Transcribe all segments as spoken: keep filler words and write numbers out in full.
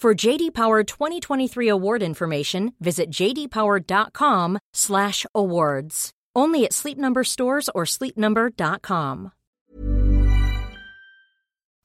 For J D Power twenty twenty-three award information, visit j d power dot com slash awards. Only at Sleep Number stores or sleep number dot com.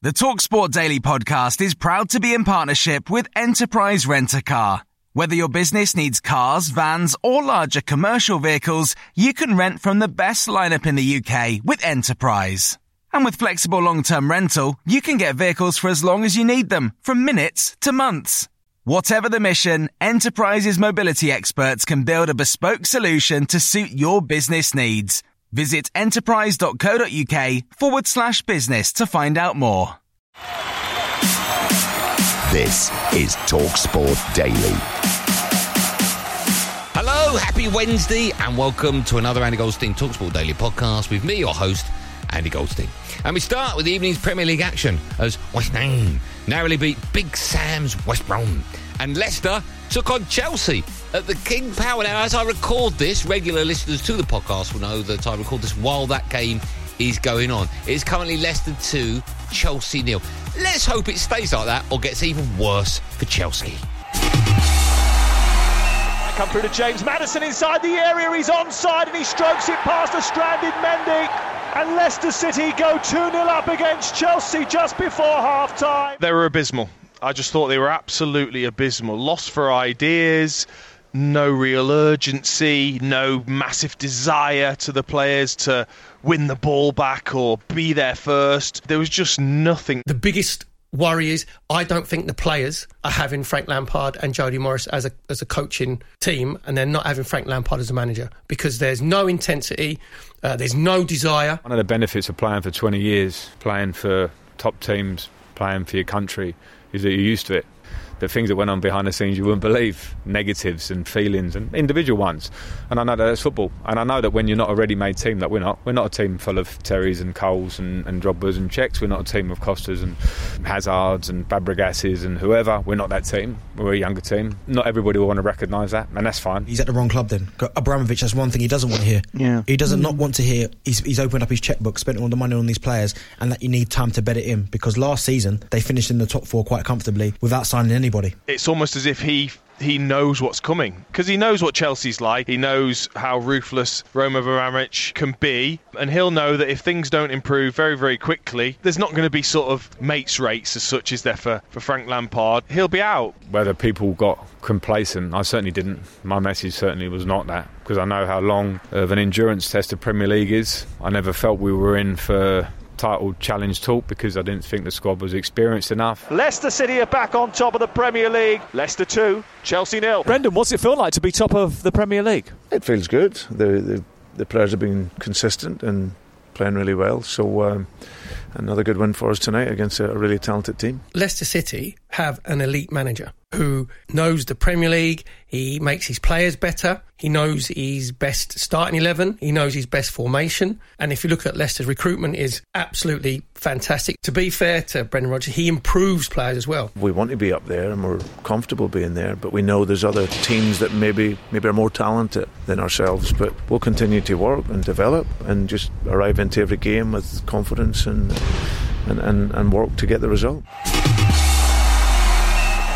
The TalkSport Daily podcast is proud to be in partnership with Enterprise Rent-A-Car. Whether your business needs cars, vans, or larger commercial vehicles, you can rent from the best lineup in the U K with Enterprise. And with flexible long-term rental, you can get vehicles for as long as you need them, from minutes to months. Whatever the mission, Enterprise's mobility experts can build a bespoke solution to suit your business needs. Visit enterprise dot co dot uk forward slash business to find out more. This is TalkSport Daily. Hello, happy Wednesday, and welcome to another Andy Goldstein TalkSport Daily podcast with me, your host, Andy Goldstein. And we start with the evening's Premier League action as West Ham narrowly beat Big Sam's West Brom. And Leicester took on Chelsea at the King Power. Now, as I record this, regular listeners to the podcast will know that I record this while that game is going on. It's currently Leicester two, Chelsea nil. Let's hope it stays like that or gets even worse for Chelsea. Come through to James Madison inside the area. He's onside and he strokes it past a stranded Mendy. And Leicester City go two nil up against Chelsea just before half-time. They were abysmal. I just thought they were absolutely abysmal. Lost for ideas, no real urgency, no massive desire to the players to win the ball back or be there first. There was just nothing. The biggest worry is I don't think the players are having Frank Lampard and Jody Morris as a as a coaching team, and they're not having Frank Lampard as a manager because there's no intensity, uh, there's no desire. One of the benefits of playing for twenty years, playing for top teams, playing for your country, is that you're used to it. The things that went on behind the scenes you wouldn't believe, negatives and feelings and individual ones. And I know that that's football. And I know that when you're not a ready-made team, that we're not. We're not a team full of Terrys and Coles and, and Drogbas and Czechs. We're not a team of Costas and Hazards and Fabregases and whoever. We're not that team. We're a younger team. Not everybody will want to recognise that, and that's fine. He's at the wrong club then. Abramovich, that's one thing he doesn't want to hear. Yeah. He doesn't mm. not want to hear. He's, he's opened up his chequebook, spent all the money on these players, and that you need time to bed it in. Because last season, they finished in the top four quite comfortably without signing any Anybody. It's almost as if he he knows what's coming, because he knows what Chelsea's like. He knows how ruthless Roman Abramovich can be, and he'll know that if things don't improve very, very quickly, there's not going to be sort of mates rates as such as there for, for Frank Lampard. He'll be out. Whether people got complacent, I certainly didn't. My message certainly was not that, because I know how long of an endurance test the Premier League is. I never felt we were in for title challenge talk because I didn't think the squad was experienced enough. Leicester City are back on top of the Premier League. Leicester two, Chelsea nil. Brendan, what's it feel like to be top of the Premier League? It feels good. The the, the players have been consistent and playing really well. So um, another good win for us tonight against a really talented team. Leicester City have an elite manager who knows the Premier League. He makes his players better. He knows his best starting eleven. He knows his best formation. And if you look at Leicester's recruitment, is absolutely fantastic. To be fair to Brendan Rodgers, he improves players as well. We want to be up there and we're comfortable being there, but we know there's other teams that maybe maybe are more talented than ourselves. But we'll continue to work and develop and just arrive into every game with confidence and and, and, and work to get the result.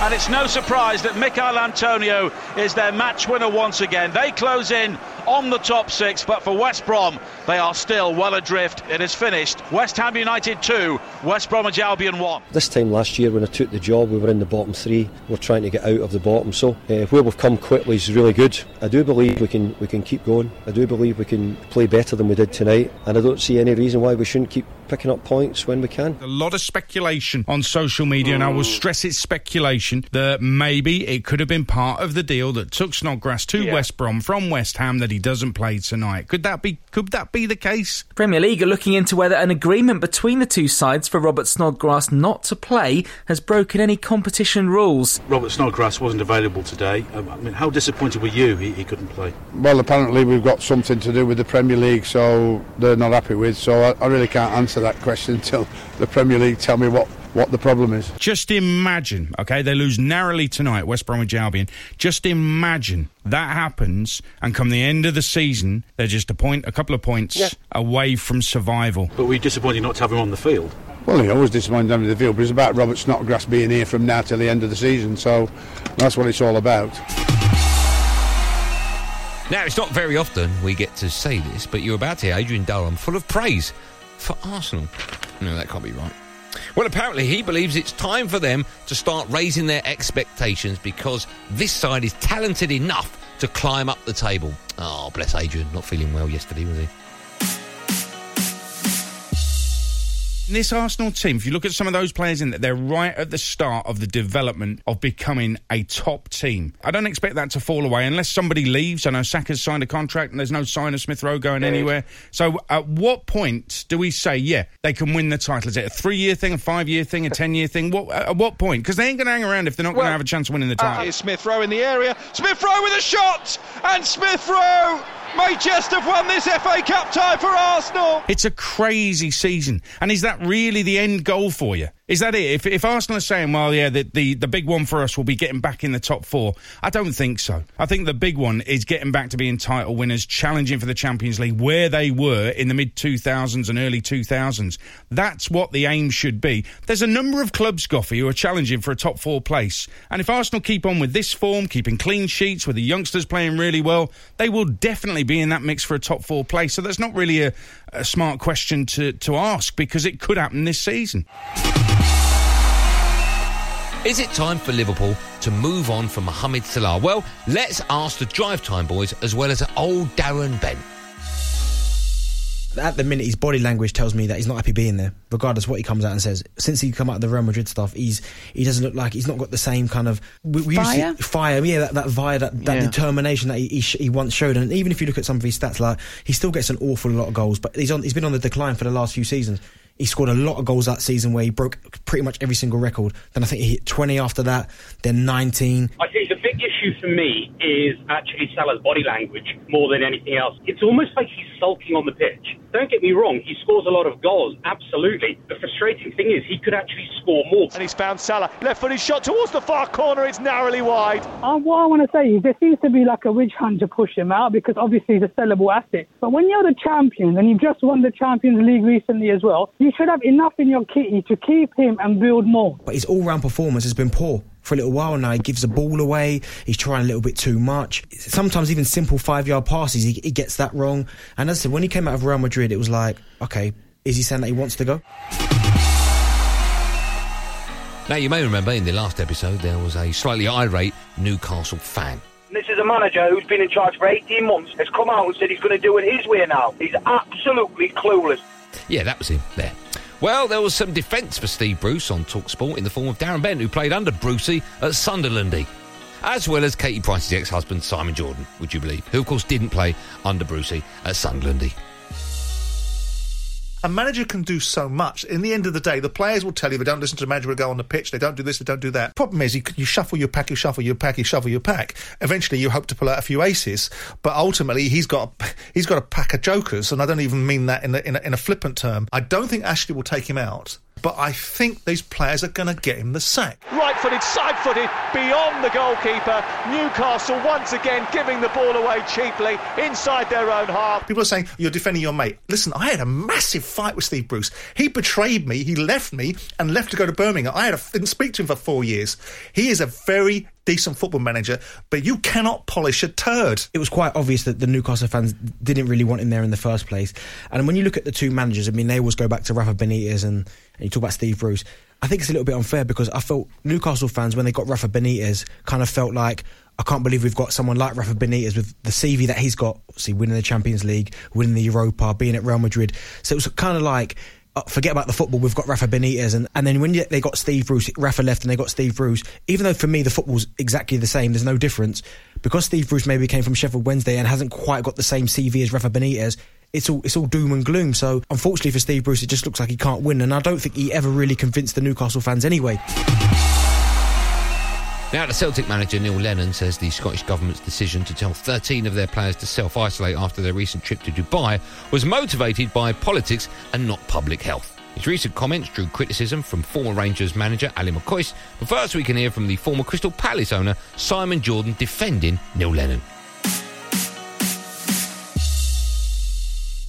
And it's no surprise that Michail Antonio is their match winner once again. They close in on the top six, but for West Brom, they are still well adrift. It is finished. West Ham United two, West Bromwich Albion one. This time last year when I took the job, we were in the bottom three. We're trying to get out of the bottom. So uh, where we've come quickly is really good. I do believe we can we can keep going. I do believe we can play better than we did tonight. And I don't see any reason why we shouldn't keep picking up points when we can. A lot of speculation on social media, and I will stress it's speculation, that maybe it could have been part of the deal that took Snodgrass to yeah. West Brom from West Ham that he doesn't play tonight. Could that be could that be the case? Premier League are looking into whether an agreement between the two sides for Robert Snodgrass not to play has broken any competition rules. Robert Snodgrass wasn't available today. Um, I mean, how disappointed were you he, he couldn't play? Well, apparently we've got something to do with the Premier League, so they're not happy with, so I, I really can't answer that question until the Premier League tell me what what the problem is. Just imagine, OK, they lose narrowly tonight, West Bromwich Albion. Just imagine that happens, and come the end of the season, they're just a point, a couple of points yeah. away from survival. But we're disappointed not to have him on the field. Well, he always disappointed him on the field, but it's about Robert Snodgrass being here from now till the end of the season, so that's what it's all about. Now, it's not very often we get to say this, but you're about to hear Adrian Durham full of praise for Arsenal. No, that can't be right. Well, apparently he believes it's time for them to start raising their expectations because this side is talented enough to climb up the table. Oh, bless Adrian. Not feeling well yesterday, was he? This Arsenal team, if you look at some of those players in there, they're right at the start of the development of becoming a top team. I don't expect that to fall away unless somebody leaves. I know Saka's signed a contract and there's no sign of Smith Rowe going anywhere. So at what point do we say, yeah, they can win the title? Is it a three-year thing, a five-year thing, a ten-year thing? What, at what point? Because they ain't going to hang around if they're not well, going to have a chance of winning the title. Uh, here's Smith Rowe in the area. Smith Rowe with a shot! And Smith Rowe may just have won this F A Cup tie for Arsenal. It's a crazy season. And is that really the end goal for you? Is that it? If, if Arsenal are saying, well, yeah, the, the, the big one for us will be getting back in the top four, I don't think so. I think the big one is getting back to being title winners, challenging for the Champions League, where they were in the mid two thousands and early two thousands. That's what the aim should be. There's a number of clubs, Goffey, who are challenging for a top four place. And if Arsenal keep on with this form, keeping clean sheets, with the youngsters playing really well, they will definitely be in that mix for a top four place. So that's not really a, a smart question to, to ask, because it could happen this season. Is it time for Liverpool to move on from Mohamed Salah? Well, let's ask the Drive Time boys as well as old Darren Bent. At the minute, his body language tells me that he's not happy being there, regardless of what he comes out and says. Since he come out of the Real Madrid stuff, he's he doesn't look like he's not got the same kind of we, we fire, used to, fire, yeah, that, that fire, that, that yeah. determination that he, he, sh- he once showed. And even if you look at some of his stats, like he still gets an awful lot of goals, but he's on he's been on the decline for the last few seasons. He scored a lot of goals that season where he broke pretty much every single record. Then I think he hit twenty after that, then nineteen. I think the big issue for me is actually Salah's body language more than anything else. It's almost like he's sulking on the pitch. Don't get me wrong, he scores a lot of goals, absolutely. The frustrating thing is he could actually score more. And he's found Salah. Left-footed shot towards the far corner, it's narrowly wide. Um, what I want to say is there seems to be like a witch hunt to push him out because obviously he's a sellable asset. But when you're the champions, and you've just won the Champions League recently as well, you should have enough in your kitty to keep him and build more. But his all-round performance has been poor for a little while now. He gives the ball away, he's trying a little bit too much. Sometimes even simple five-yard passes, he, he gets that wrong. And as I said, when he came out of Real Madrid, it was like, OK, is he saying that he wants to go? Now, you may remember in the last episode, there was a slightly irate Newcastle fan. This is a manager who's been in charge for eighteen months, has come out and said he's going to do it his way now. He's absolutely clueless. Yeah, that was him there. Well, there was some defence for Steve Bruce on TalkSport in the form of Darren Bent, who played under Brucey at Sunderlandy, as well as Katie Price's ex-husband Simon Jordan, would you believe, who of course didn't play under Brucey at Sunderlandy. A manager can do so much. In the end of the day, the players will tell you they don't listen to the manager, they go on the pitch, they don't do this, they don't do that. Problem is, you, you shuffle your pack, you shuffle your pack, you shuffle your pack. Eventually, you hope to pull out a few aces, but ultimately, he's got a, he's got a pack of jokers, and I don't even mean that in a, in, a, in a flippant term. I don't think Ashley will take him out, but I think these players are going to get him the sack. Right-footed, side-footed, beyond the goalkeeper. Newcastle once again giving the ball away cheaply inside their own half. People are saying, you're defending your mate. Listen, I had a massive fight with Steve Bruce. He betrayed me, he left me and left to go to Birmingham. I had a, didn't speak to him for four years. He is a very decent football manager, but you cannot polish a turd. It was quite obvious that the Newcastle fans didn't really want him there in the first place. And when you look at the two managers, I mean, they always go back to Rafa Benitez and, and you talk about Steve Bruce. I think it's a little bit unfair because I felt Newcastle fans, when they got Rafa Benitez, kind of felt like, I can't believe we've got someone like Rafa Benitez with the C V that he's got, obviously winning the Champions League, winning the Europa, being at Real Madrid. So it was kind of like, oh, forget about the football, we've got Rafa Benitez. And, and then when you, they got Steve Bruce, Rafa left and they got Steve Bruce, even though for me the football's exactly the same, there's no difference, because Steve Bruce maybe came from Sheffield Wednesday and hasn't quite got the same C V as Rafa Benitez, it's all it's all doom and gloom. So unfortunately for Steve Bruce, it just looks like he can't win, and I don't think he ever really convinced the Newcastle fans anyway. Now, the Celtic manager Neil Lennon says the Scottish government's decision to tell thirteen of their players to self-isolate after their recent trip to Dubai was motivated by politics and not public health. His recent comments drew criticism from former Rangers manager Ali McCoist, but first we can hear from the former Crystal Palace owner Simon Jordan defending Neil Lennon.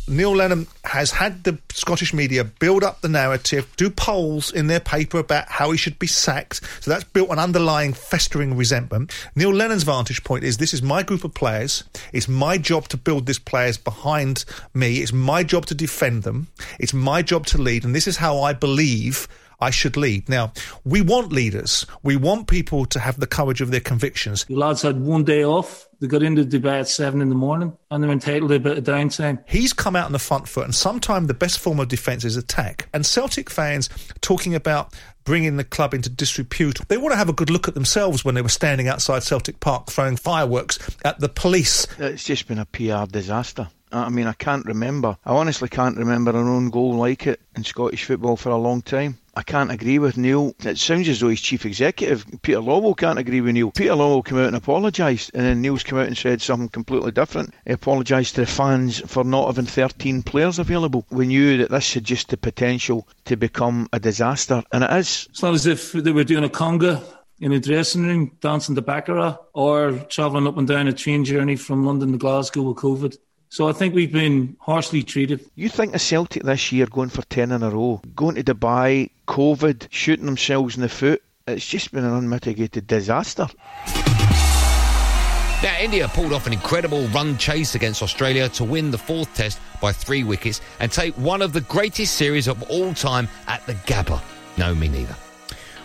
Neil Lennon has had the Scottish media build up the narrative, do polls in their paper about how he should be sacked. So that's built an underlying festering resentment. Neil Lennon's vantage point is, this is my group of players. It's my job to build these players behind me. It's my job to defend them. It's my job to lead. And this is how I believe I should lead. Now, we want leaders. We want people to have the courage of their convictions. The lads had one day off. They got into Dubai at seven in the morning and they're entitled to a bit of downtime. He's come out on the front foot, and sometimes the best form of defence is attack. And Celtic fans talking about bringing the club into disrepute, they want to have a good look at themselves when they were standing outside Celtic Park throwing fireworks at the police. It's just been a P R disaster. I mean, I can't remember. I honestly can't remember an own goal like it in Scottish football for a long time. I can't agree with Neil. It sounds as though he's chief executive. Peter Lawwell can't agree with Neil. Peter Lawwell came out and apologised, and then Neil's come out and said something completely different. He apologised to the fans for not having thirteen players available. We knew that this had just the potential to become a disaster, and it is. It's not as if they were doing a conga in a dressing room, dancing to Baccarat, or travelling up and down a train journey from London to Glasgow with Covid. So I think we've been harshly treated. You think the Celtic this year going for ten in a row, going to Dubai, Covid, shooting themselves in the foot, it's just been an unmitigated disaster. Now, India pulled off an incredible run chase against Australia to win the fourth test by three wickets and take one of the greatest series of all time at the Gabba. No, me neither.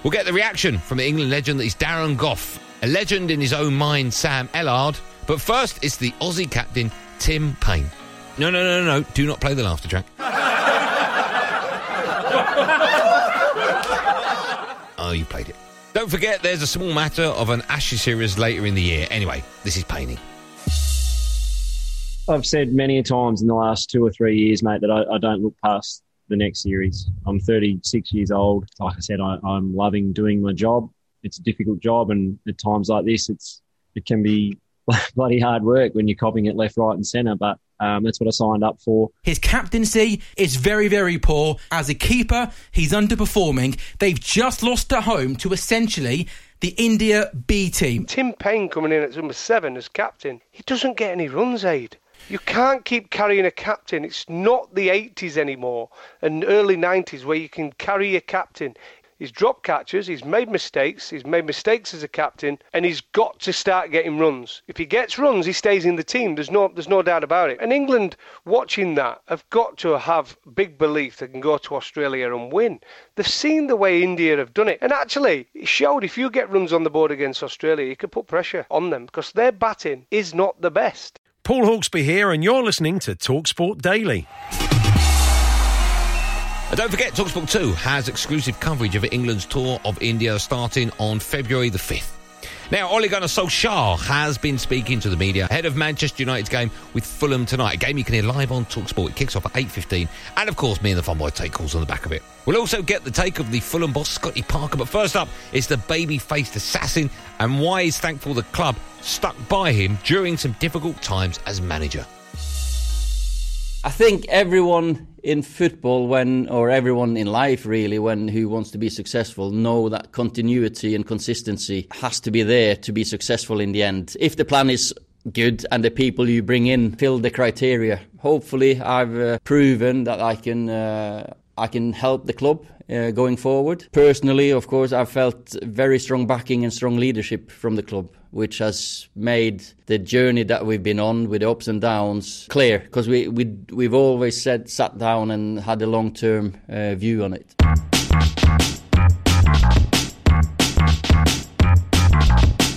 We'll get the reaction from the England legend that is Darren Goff, a legend in his own mind, Sam Ellard. But first, it's the Aussie captain, Tim Paine. No, no, no, no, no. Do not play the laughter track. Oh, you played it. Don't forget, there's a small matter of an Ashes series later in the year. Anyway, this is Painey. I've said many a times in the last two or three years, mate, that I, I don't look past the next series. I'm thirty-six years old. Like I said, I, I'm loving doing my job. It's a difficult job, and at times like this, it's it can be bloody hard work when you're copping it left, right and centre, but um, that's what I signed up for. His captaincy is very, very poor. As a keeper, he's underperforming. They've just lost at home to essentially the India B team. Tim Paine coming in at number seven as captain, he doesn't get any runs, Aid. You can't keep carrying a captain. It's not the eighties anymore and early nineties where you can carry a captain. He's dropped catches, he's made mistakes, he's made mistakes as a captain, and he's got to start getting runs. If he gets runs, he stays in the team. There's no there's no doubt about it. And England, watching that, have got to have big belief they can go to Australia and win. They've seen the way India have done it. And actually, it showed if you get runs on the board against Australia, you could put pressure on them because their batting is not the best. Paul Hawksby here, and you're listening to TalkSport Daily. And don't forget, TalkSport two has exclusive coverage of England's tour of India starting on February the fifth. Now, Ole Gunnar Solskjaer has been speaking to the media ahead of Manchester United's game with Fulham tonight. A game you can hear live on TalkSport. It kicks off at eight fifteen. And, of course, me and the Fun Boy take calls on the back of it. We'll also get the take of the Fulham boss, Scotty Parker. But first up, it's the baby-faced assassin and why he's thankful the club stuck by him during some difficult times as manager. I think everyone in football, when or everyone in life really, when who wants to be successful, know that continuity and consistency has to be there to be successful in the end. If the plan is good and the people you bring in fill the criteria, hopefully I've uh, proven that I can uh, I can help the club uh, going forward. Personally, of course, I've felt very strong backing and strong leadership from the club, which has made the journey that we've been on with the ups and downs clear, because we, we, we've always said, sat down and had a long-term uh, view on it.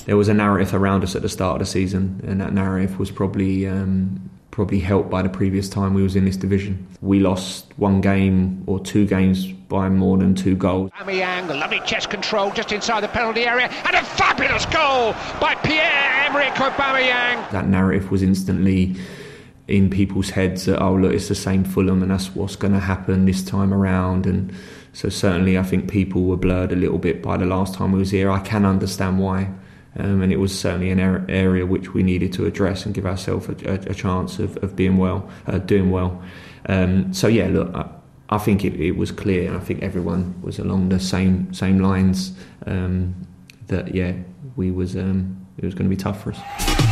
There was a narrative around us at the start of the season, and that narrative was probably um, probably helped by the previous time we was in this division. We lost one game or two games by more than two goals. Aubameyang, the lovely chest control just inside the penalty area, and a fabulous goal by Pierre Emerick Aubameyang. That narrative was instantly in people's heads that, oh look, it's the same Fulham and that's what's going to happen this time around. And so certainly I think people were blurred a little bit by the last time we was here. I can understand why. Um, and it was certainly an area which we needed to address and give ourselves a, a, a chance of, of being well, uh, doing well. Um, so yeah, look, I, I think it, it was clear, and I think everyone was along the same same lines. Um, that yeah, we was um, it was going to be tough for us.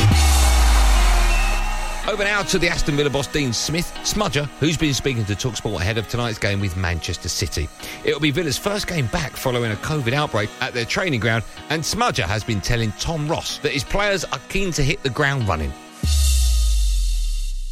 Over now to the Aston Villa boss Dean Smith, Smudger, who's been speaking to TalkSport ahead of tonight's game with Manchester City. It'll be Villa's first game back following a Covid outbreak at their training ground, and Smudger has been telling Tom Ross that his players are keen to hit the ground running.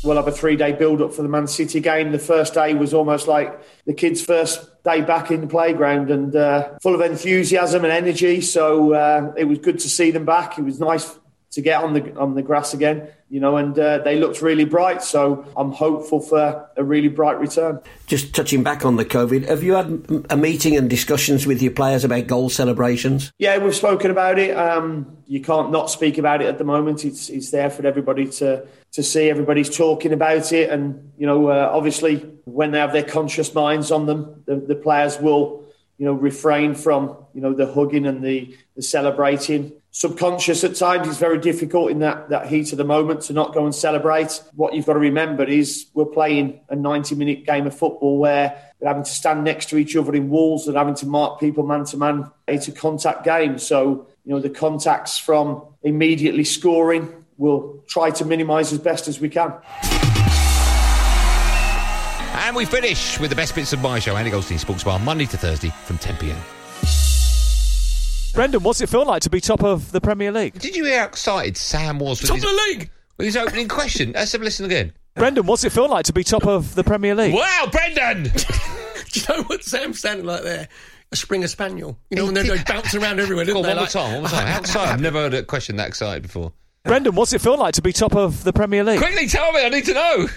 We'll have a three-day build-up for the Man City game. The first day was almost like the kids' first day back in the playground, and uh, full of enthusiasm and energy. So uh, it was good to see them back. It was nice to get on the on the grass again, you know, and uh, they looked really bright. So I'm hopeful for a really bright return. Just touching back on the COVID, have you had a meeting and discussions with your players about goal celebrations? Yeah, we've spoken about it. Um, you can't not speak about it at the moment. It's it's there for everybody to to see. Everybody's talking about it, and you know, uh, obviously, when they have their conscious minds on them, the, the players will, you know, refrain from, you know, the hugging and the, the celebrating. Subconscious at times, it's very difficult in that, that heat of the moment to not go and celebrate. What you've got to remember is we're playing a ninety-minute game of football where we're having to stand next to each other in walls and having to mark people man-to-man. It's a contact game. So, you know, the contacts from immediately scoring, we'll try to minimise as best as we can. And we finish with the best bits of my show, Andy Goldstein, Sportsbar, Monday to Thursday from ten p m. Brendan, what's it feel like to be top of the Premier League? Did you hear how excited Sam was with top his, of the league? With his opening question? Let's have a listen again. Brendan, what's it feel like to be top of the Premier League? Wow, Brendan! Do you know what Sam's sounding like there? A Springer Spaniel. You know, when they're bouncing around everywhere, didn't oh, they? One more like, time, one more time. Outside, I've never heard a question that excited before. Brendan, what's it feel like to be top of the Premier League? Quickly tell me, I need to know.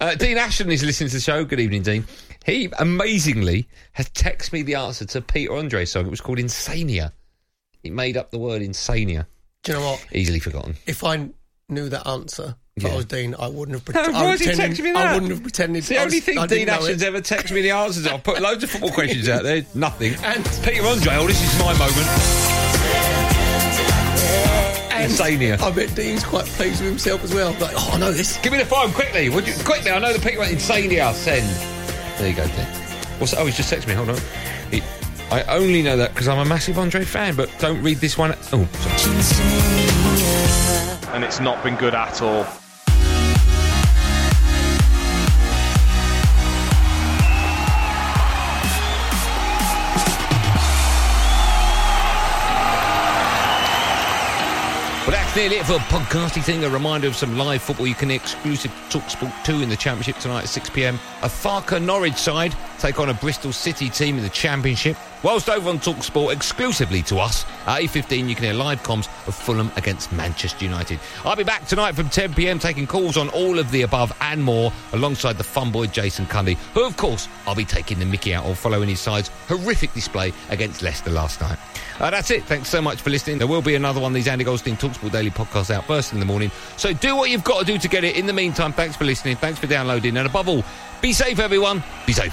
Uh, Dean Ashton is listening to the show. Good evening, Dean. He, amazingly, has texted me the answer to Peter Andre's song. It was called Insania. He made up the word Insania. Do you know what? Easily forgotten. If I knew that answer, if yeah. I was Dean, I wouldn't have pretended. No, I, would me that? I wouldn't have pretended. The I only was, thing I Dean Ashton's ever texted me the answers. I've put loads of football questions out there. Nothing. And Peter Andre, oh, this is my moment. Insania. I bet Dean's quite pleased with himself as well. Like, oh, I know this. Give me the phone quickly. Would you quickly? I know the Peter Insania. Send. There you go, Dean. What's that? Oh, he's just texted me. Hold on. He, I only know that because I'm a massive Andre fan, but don't read this one. Oh, sorry. And it's not been good at all. Well, that's nearly it for a podcasty thing. A reminder of some live football you can exclusive TalkSport two in the Championship tonight at six p m. A Farker Norwich side take on a Bristol City team in the Championship. Whilst over on TalkSport exclusively to us, at eight fifteen you can hear live comms of Fulham against Manchester United. I'll be back tonight from ten p m taking calls on all of the above and more alongside the fun boy Jason Cundy, who of course I'll be taking the mickey out of following his side's horrific display against Leicester last night. Uh, that's it. Thanks so much for listening. There will be another one of these Andy Goldstein TalkSport Daily podcasts out first in the morning. So do what you've got to do to get it. In the meantime, thanks for listening. Thanks for downloading. And above all, be safe, everyone. Be safe.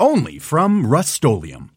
only from Rust-Oleum.